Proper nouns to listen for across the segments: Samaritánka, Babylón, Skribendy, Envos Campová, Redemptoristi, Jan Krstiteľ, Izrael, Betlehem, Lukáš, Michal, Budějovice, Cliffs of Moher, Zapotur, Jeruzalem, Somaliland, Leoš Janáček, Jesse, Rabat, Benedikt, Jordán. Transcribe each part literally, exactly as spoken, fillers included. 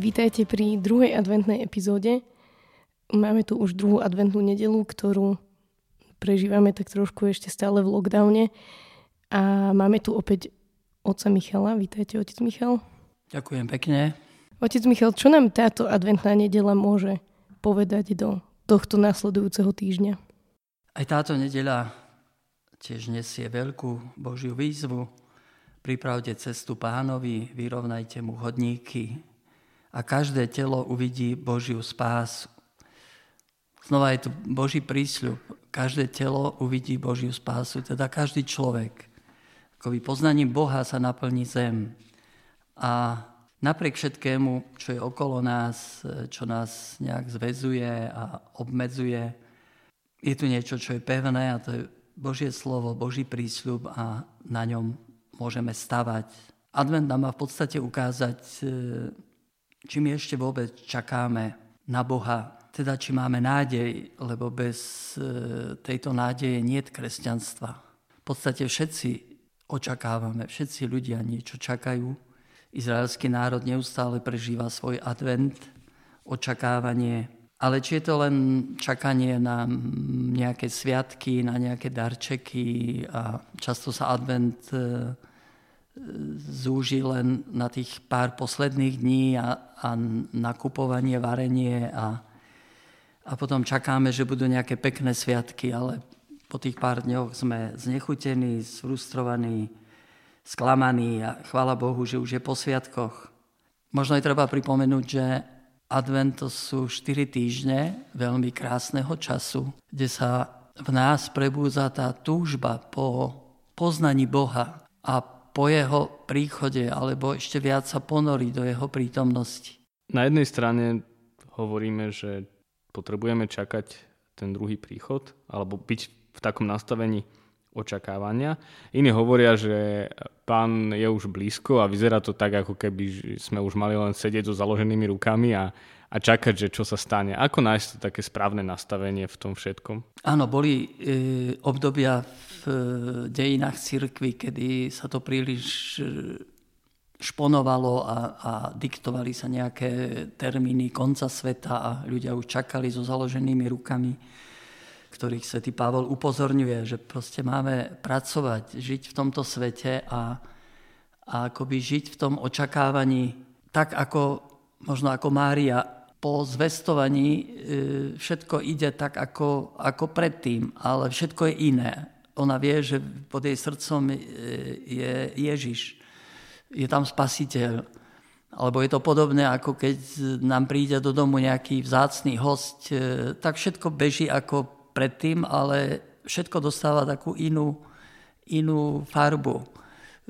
Vítajte pri druhej adventnej epizóde. Máme tu už druhú adventnú nedeľu, ktorú prežívame tak trošku ešte stále v lockdowne. A máme tu opäť otca Michala. Vítajte, otec Michal. Ďakujem pekne. Otec Michal, čo nám táto adventná nedeľa môže povedať do tohto nasledujúceho týždňa? Aj táto nedeľa tiež nesie veľkú Božiu výzvu. Pripravte cestu Pánovi, vyrovnajte mu chodníky. A každé telo uvidí Božiu spásu. Znova je tu Boží prísľub. Každé telo uvidí Božiu spásu, teda každý človek. Akoby poznaním Boha sa naplní zem. A napriek všetkému, čo je okolo nás, čo nás nejak zväzuje a obmedzuje, je tu niečo, čo je pevné, a to je Božie slovo, Boží prísľub, a na ňom môžeme stavať. Advent nám má v podstate ukázať, či my ešte vôbec čakáme na Boha, teda či máme nádej, lebo bez tejto nádeje nie je kresťanstva. V podstate všetci očakávame, všetci ľudia niečo čakajú. Izraelský národ neustále prežíva svoj advent, očakávanie. Ale či je to len čakanie na nejaké sviatky, na nejaké darčeky, a často sa advent zúži len na tých pár posledných dní a, a nakupovanie, varenie a, a potom čakáme, že budú nejaké pekné sviatky, ale po tých pár dňoch sme znechutení, sfrustrovaní, sklamaní a chvála Bohu, že už je po sviatkoch. Možno je treba pripomenúť, že advent to sú štyri týždne veľmi krásneho času, kde sa v nás prebúza tá túžba po poznaní Boha a po jeho príchode, alebo ešte viac sa ponorí do jeho prítomnosti. Na jednej strane hovoríme, že potrebujeme čakať ten druhý príchod, alebo byť v takom nastavení očakávania. Iní hovoria, že Pán je už blízko a vyzerá to tak, ako keby sme už mali len sedieť so založenými rukami a, a čakať, že čo sa stane. Ako nájsť to také správne nastavenie v tom všetkom? Áno, boli e, obdobia v e, dejinách cirkvi, kedy sa to príliš e, šponovalo a, a diktovali sa nejaké termíny konca sveta a ľudia už čakali so založenými rukami, ktorých svätý Pavol upozorňuje, že proste máme pracovať, žiť v tomto svete a, a akoby žiť v tom očakávaní, tak ako možno ako Mária po zvestovaní e, všetko ide tak ako, ako predtým, ale všetko je iné. Ona vie, že pod jej srdcom je Ježiš, je tam Spasiteľ. Alebo je to podobné, ako keď nám príde do domu nejaký vzácny hosť, e, tak všetko beží ako predtým, ale všetko dostáva takú inú, inú farbu.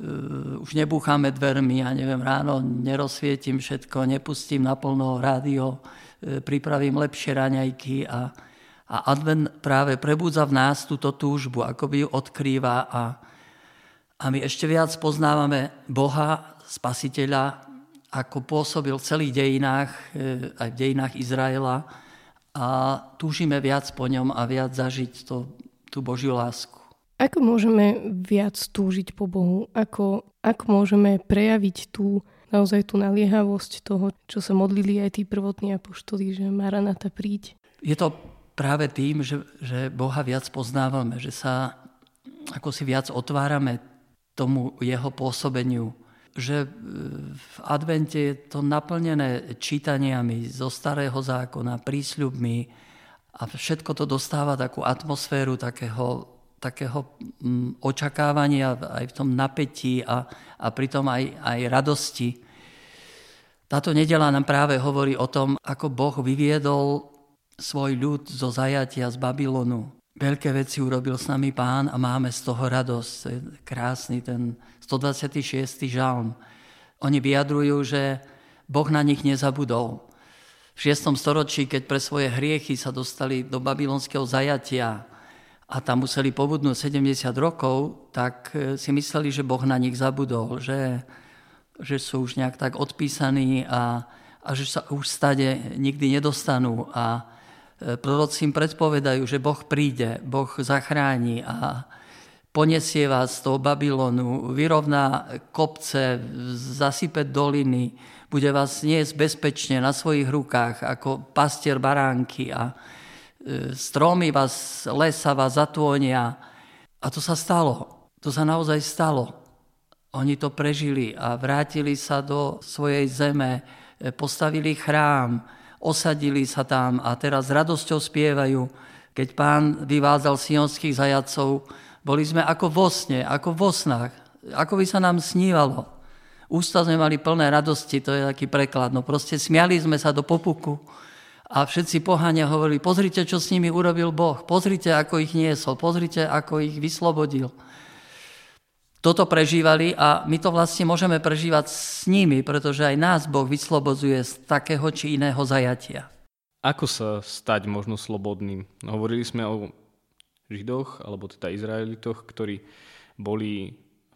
Uh, už nebúchame dvermi, ja neviem, ráno nerozsvietim všetko, nepustím naplno rádio, uh, pripravím lepšie raňajky a, a advent práve prebúdza v nás túto túžbu, akoby ju odkrýva a, a my ešte viac poznávame Boha, Spasiteľa, ako pôsobil v celých dejinách, uh, aj v dejinách Izraela, a túžime viac po ňom a viac zažiť to, tú Božiu lásku. Ako môžeme viac túžiť po Bohu? Ako, ako môžeme prejaviť tú, naozaj tú naliehavosť toho, čo sa modlili aj tí prvotní apoštoli, že Maranata, príď? Je to práve tým, že, že Boha viac poznávame, že sa ako si viac otvárame tomu jeho pôsobeniu, že v advente je to naplnené čítaniami zo Starého zákona, prísľubmi, a všetko to dostáva takú atmosféru takého, takého očakávania aj v tom napätí a, a pritom aj, aj radosti. Táto nedeľa nám práve hovorí o tom, ako Boh vyviedol svoj ľud zo zajatia z Babylonu. Veľké veci urobil s nami Pán a máme z toho radosť. Krásny ten stodvadsiaty šiesty žalm. Oni vyjadrujú, že Boh na nich nezabudol. V šiestom storočí, keď pre svoje hriechy sa dostali do babylonského zajatia a tam museli pobudnúť sedemdesiat rokov, tak si mysleli, že Boh na nich zabudol, že, že sú už nejak tak odpísaní a, a že sa už stade nikdy nedostanú. A proroci im predpovedajú, že Boh príde, Boh zachráni a poniesie vás z toho Babylonu, vyrovná kopce, zasype doliny, bude vás niesť bezpečne na svojich rukách ako pastier baránky a stromy vás, lesa vás zatvonia. A to sa stalo, to sa naozaj stalo. Oni to prežili a vrátili sa do svojej zeme, postavili chrám, osadili sa tam a teraz s radosťou spievajú, keď Pán vyvádzal sionských zajacov. Boli sme ako vo sne, ako vo snách, ako by sa nám snívalo. Ústa sme mali plné radosti, to je taký preklad. No proste smiali sme sa do popuku a všetci pohania hovorili, pozrite, čo s nimi urobil Boh, pozrite, ako ich niesol, pozrite, ako ich vyslobodil. Toto prežívali a my to vlastne môžeme prežívať s nimi, pretože aj nás Boh vyslobodzuje z takého či iného zajatia. Ako sa stať možno slobodným? Hovorili sme o Židoch, alebo teda Izraelitoch, ktorí boli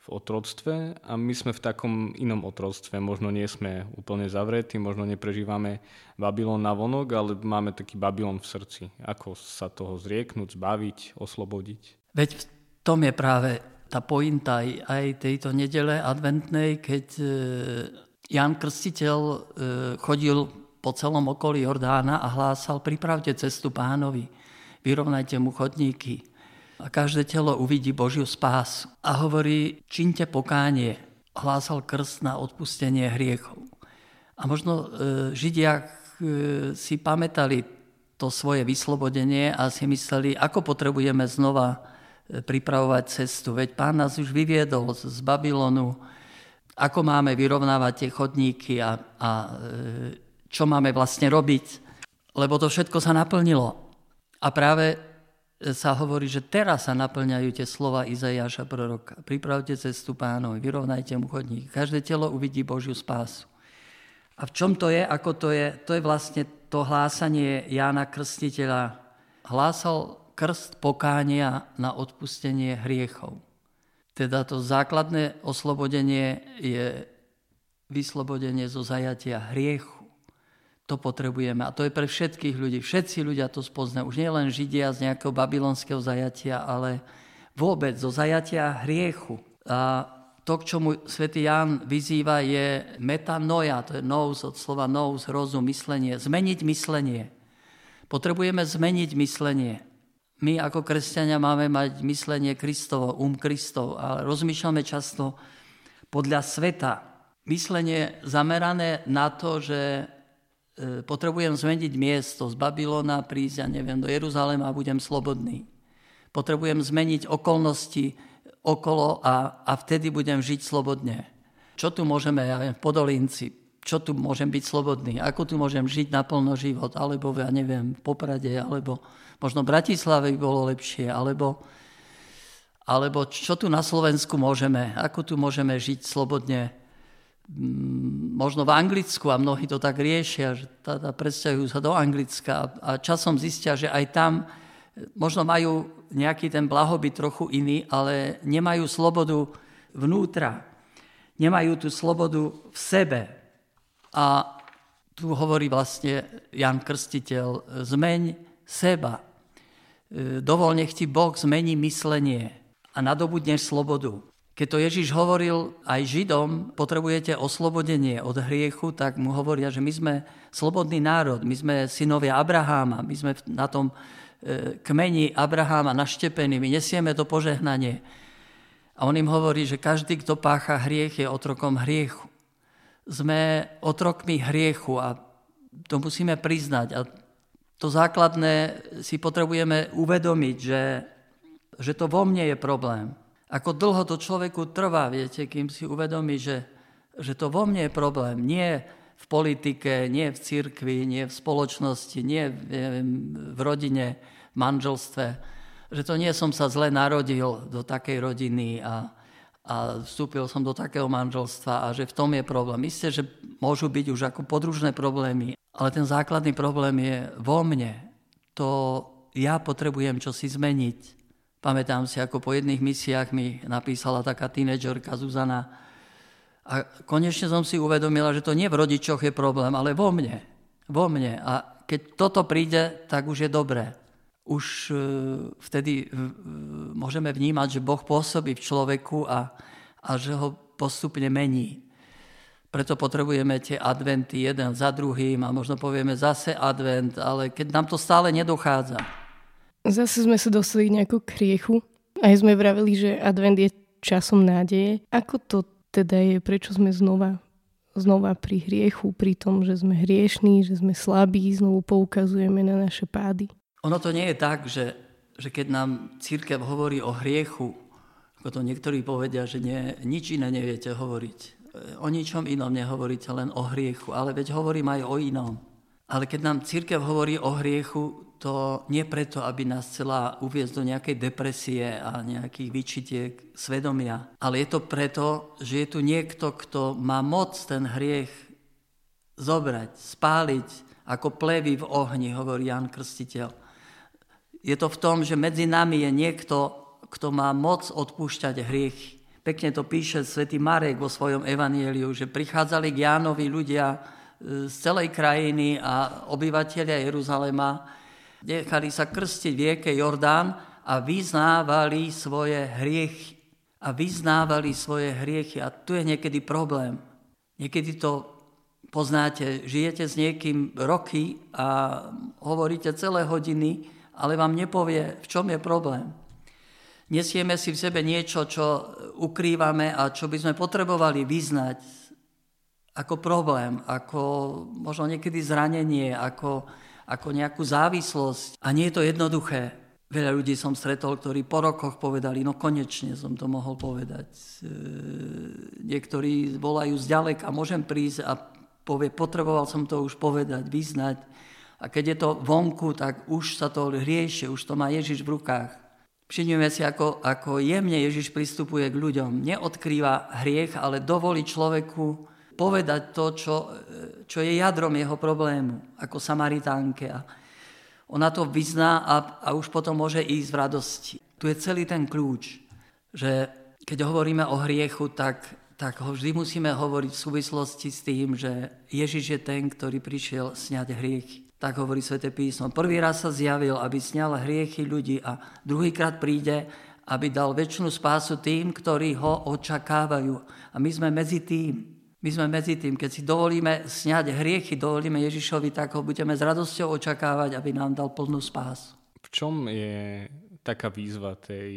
v otroctve a my sme v takom inom otroctve. Možno nie sme úplne zavretí, možno neprežívame Babylon na vonok, ale máme taký Babylon v srdci. Ako sa toho zrieknúť, zbaviť, oslobodiť? Veď v tom je práve tá pointa aj tejto nedele adventnej, keď Jan Krstiteľ chodil po celom okolí Jordána a hlásal, pripravte cestu Pánovi. Vyrovnajte mu chodníky a každé telo uvidí Božiu spásu. A hovorí, čiňte pokánie, hlásal krst na odpustenie hriechov. A možno e, Židia e, si pamätali to svoje vyslobodenie a si mysleli, ako potrebujeme znova pripravovať cestu. Veď Pán nás už vyviedol z Babylonu, ako máme vyrovnávať tie chodníky a, a e, čo máme vlastne robiť. Lebo to všetko sa naplnilo. A práve sa hovorí, že teraz sa naplňajú tie slova Izaiáša proroka. Pripravte cestu Pánovi, vyrovnajte mu chodník. Každé telo uvidí Božiu spásu. A v čom to je, ako to je? To je vlastne to hlásanie Jána Krstiteľa. Hlásal krst pokánia na odpustenie hriechov. Teda to základné oslobodenie je vyslobodenie zo zajatia hriechu. To potrebujeme a to je pre všetkých ľudí. Všetci ľudia to spoznajú. Už nie len Židia z nejakého babylonského zajatia, ale vôbec zo zajatia hriechu. A to, k čomu svätý Ján vyzýva, je metanoia. To je nous, od slova nous, rozum, myslenie. Zmeniť myslenie. Potrebujeme zmeniť myslenie. My ako kresťania máme mať myslenie Kristovo, um Kristov, ale rozmýšľame často podľa sveta. Myslenie zamerané na to, že potrebujem zmeniť miesto z Babylona, prísť, ja neviem, do Jeruzalema a budem slobodný. Potrebujem zmeniť okolnosti okolo a, a vtedy budem žiť slobodne. Čo tu môžeme, ja viem, v Podolinci, čo tu môžem byť slobodný, ako tu môžem žiť naplno život, alebo, ja neviem, v Poprade, alebo možno v Bratislave by bolo lepšie, alebo, alebo čo tu na Slovensku môžeme, ako tu môžeme žiť slobodne, možno v Anglicku a mnohí to tak riešia, že teda presťahujú sa do Anglicka a časom zistia, že aj tam možno majú nejaký ten blahobyt trochu iný, ale nemajú slobodu vnútra, nemajú tú slobodu v sebe. A tu hovorí vlastne Jan Krstiteľ, zmeň seba, dovol, nech ti Boh zmení myslenie a nadobudneš slobodu. Keď to Ježiš hovoril aj Židom, potrebujete oslobodenie od hriechu, tak mu hovoria, že my sme slobodný národ, my sme synovia Abraháma, my sme na tom kmeni Abraháma naštepení, my nesieme to požehnanie. A on im hovorí, že každý, kto pácha hriech, je otrokom hriechu. Sme otrokmi hriechu a to musíme priznať. A to základné si potrebujeme uvedomiť, že, že to vo mne je problém. Ako dlho to človeku trvá, viete, kým si uvedomí, že, že to vo mne je problém. Nie v politike, nie v cirkvi, nie v spoločnosti, nie v, neviem, v rodine, v manželstve. Že to nie som sa zle narodil do takej rodiny a, a vstúpil som do takého manželstva a že v tom je problém. Isté, že môžu byť už ako podružné problémy, ale ten základný problém je vo mne. To ja potrebujem čosi zmeniť. Pamätám si, ako po jedných misiách mi napísala taká tínedžerka Zuzana a konečne som si uvedomila, že to nie v rodičoch je problém, ale vo mne. Vo mne. A keď toto príde, tak už je dobré. Už vtedy môžeme vnímať, že Boh pôsobí v človeku a, a že ho postupne mení. Preto potrebujeme tie adventy jeden za druhým a možno povieme zase advent, ale keď nám to stále nedochádza. Zase sme sa dostali nejakú kriechu. Aj sme vravili, že advent je časom nádeje. Ako to teda je? Prečo sme znova, znova pri hriechu? Pri tom, že sme hriešní, že sme slabí, znovu poukazujeme na naše pády. Ono to nie je tak, že, že keď nám cirkev hovorí o hriechu, ako to niektorí povedia, že nie, nič iné neviete hovoriť. O ničom inom nehovoríte, len o hriechu. Ale veď hovorím aj o inom. Ale keď nám cirkev hovorí o hriechu, to nie preto, aby nás chcela uviesť do nejakej depresie a nejakých výčitiek svedomia. Ale je to preto, že je tu niekto, kto má moc ten hriech zobrať, spáliť, ako plevy v ohni, hovorí Jan Krstiteľ. Je to v tom, že medzi nami je niekto, kto má moc odpúšťať hriechy. Pekne to píše svätý Marek vo svojom evanieliu, že prichádzali k Jánovi ľudia z celej krajiny a obyvatelia Jeruzalema, nechali sa krstiť v rieke Jordán a vyznávali svoje hriechy. A vyznávali svoje hriechy. A tu je niekedy problém. Niekedy to poznáte, žijete s niekým roky a hovoríte celé hodiny, ale vám nepovie, v čom je problém. Nesieme si v sebe niečo, čo ukrývame a čo by sme potrebovali vyznať ako problém, ako možno niekedy zranenie, ako, ako nejakú závislosť. A nie je to jednoduché. Veľa ľudí som stretol, ktorí po rokoch povedali, no konečne som to mohol povedať. Niektorí volajú zďaleka, môžem prísť a povie, potreboval som to už povedať, vyznať. A keď je to vonku, tak už sa to rieši, už to má Ježiš v rukách. Všimnime si, ako, ako jemne Ježiš pristupuje k ľuďom. Neodkrýva hriech, ale dovolí človeku povedať to, čo, čo je jadrom jeho problému, ako Samaritánke. A ona to vyzná a, a už potom môže ísť v radosti. Tu je celý ten kľúč, že keď hovoríme o hriechu, tak, tak ho vždy musíme hovoriť v súvislosti s tým, že Ježiš je ten, ktorý prišiel sňať hriechy. Tak hovorí Sväté písmo. Prvý raz sa zjavil, aby sňal hriechy ľudí a druhýkrát príde, aby dal večnú spásu tým, ktorí ho očakávajú. A my sme medzi tým. My sme medzi tým. Keď si dovolíme sňať hriechy, dovolíme Ježišovi, tak ho budeme s radosťou očakávať, aby nám dal plnú spásu. V čom je taká výzva tej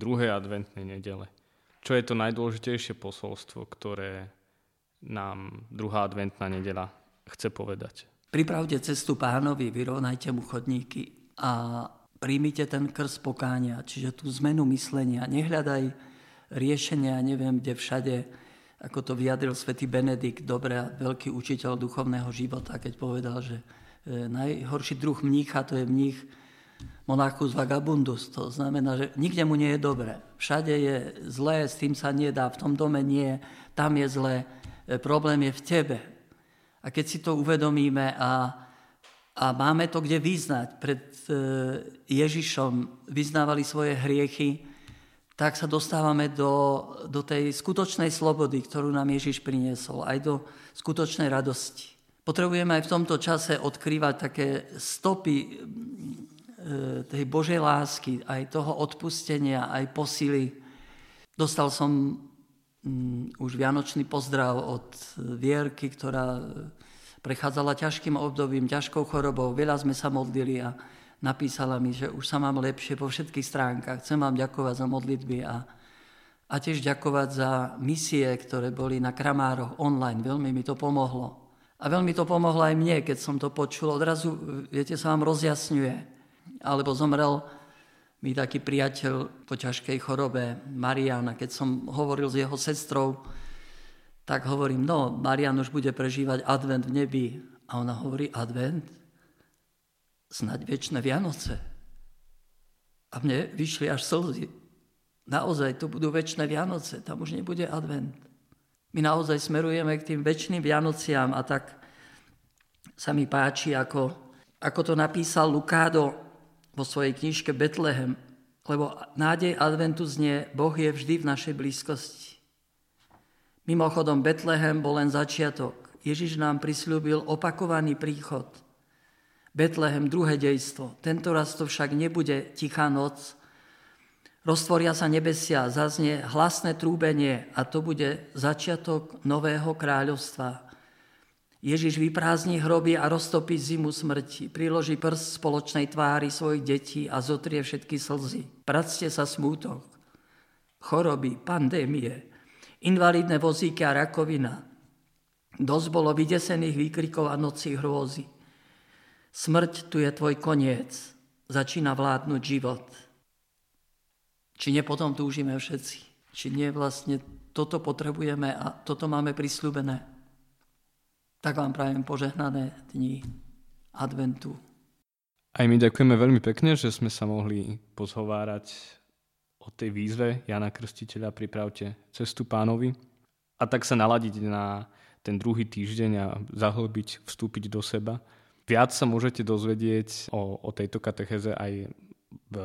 druhej adventnej nedele? Čo je to najdôležitejšie posolstvo, ktoré nám druhá adventná nedeľa chce povedať? Pripravte cestu Pánovi, vyrovnajte mu chodníky a príjmite ten krst pokánia, čiže tú zmenu myslenia. Nehľadaj riešenia, neviem, kde všade, ako to vyjadril svätý Benedikt, dobrý a veľký učiteľ duchovného života, keď povedal, že najhorší druh mnícha, to je mních monachus vagabundus. To znamená, že nikde mu nie je dobre. Všade je zlé, s tým sa nedá, v tom dome nie, tam je zlé. Problém je v tebe. A keď si to uvedomíme a, a máme to kde vyznať, pred Ježišom vyznávali svoje hriechy, tak sa dostávame do, do tej skutočnej slobody, ktorú nám Ježiš priniesol, aj do skutočnej radosti. Potrebujeme aj v tomto čase odkrývať také stopy tej Božej lásky, aj toho odpustenia, aj posily. Dostal som už vianočný pozdrav od Vierky, ktorá prechádzala ťažkým obdobím, ťažkou chorobou. Veľa sme sa modlili a napísala mi, že už sa mám lepšie po všetkých stránkach. Chcem vám ďakovať za modlitby a, a tiež ďakovať za misie, ktoré boli na Kramároch online. Veľmi mi to pomohlo. A veľmi to pomohlo aj mne, keď som to počul. Odrazu, viete, sa vám rozjasňuje. Alebo zomrel mi taký priateľ po ťažkej chorobe, Mariana. Keď som hovoril s jeho sestrou, tak hovorím, no, Marian už bude prežívať advent v nebi. A ona hovorí, advent? Snaď večné Vianoce. A mne vyšli až slzy. Naozaj to budú večné Vianoce, tam už nebude advent. My naozaj smerujeme k tým večným Vianociam a tak sa mi páči, ako, ako to napísal Lukádo vo svojej knižke Betlehem, lebo nádej adventu znie, Boh je vždy v našej blízkosti. Mimochodom, Betlehem bol len začiatok. Ježiš nám prisľúbil opakovaný príchod. Betlehem, druhé dejstvo. Tentoraz to však nebude tichá noc. Roztvoria sa nebesia, zaznie hlasné trúbenie a to bude začiatok nového kráľovstva. Ježiš vyprázdni hroby a roztopí zimu smrti, priloží prst spoločnej tvári svojich detí a zotrie všetky slzy. Practe sa smútok, choroby, pandémie, invalidné vozíky a rakovina. Dosť bolo vydesených výkrikov a nocí hrôzy. Smrť, tu je tvoj koniec, začína vládnuť život. Či nie potom túžime všetci? Či nie vlastne toto potrebujeme a toto máme prisľúbené? Tak vám prajem požehnané dni adventu. Aj my ďakujeme veľmi pekne, že sme sa mohli pozhovárať o tej výzve Jana Krstiteľa, pripravte cestu Pánovi a tak sa naladiť na ten druhý týždeň a zahlbiť, vstúpiť do seba. Viac sa môžete dozvedieť o, o tejto katechéze aj v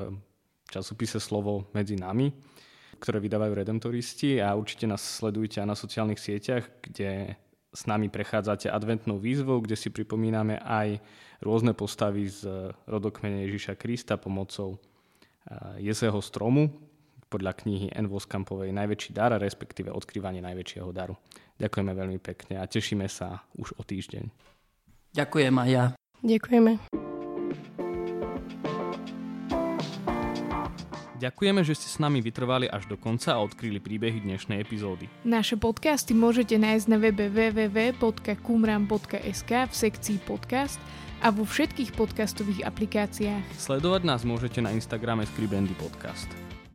časopise Slovo medzi nami, ktoré vydávajú Redemptoristi a určite nás sledujte aj na sociálnych sieťach, kde s nami prechádzate adventnou výzvou, kde si pripomíname aj rôzne postavy z rodokmene Ježiša Krista pomocou Jesseho stromu podľa knihy Envos Campovej Najväčší dar, respektíve odkrývanie najväčšieho daru. Ďakujeme veľmi pekne a tešíme sa už o týždeň. Ďakujem aj ja. Ďakujeme. Ďakujeme, že ste s nami vytrvali až do konca a odkryli príbehy dnešnej epizódy. Naše podcasty môžete nájsť na webe w w w bodka kumram bodka s k v sekcii podcast a vo všetkých podcastových aplikáciách. Sledovať nás môžete na Instagrame Skribendy podcast.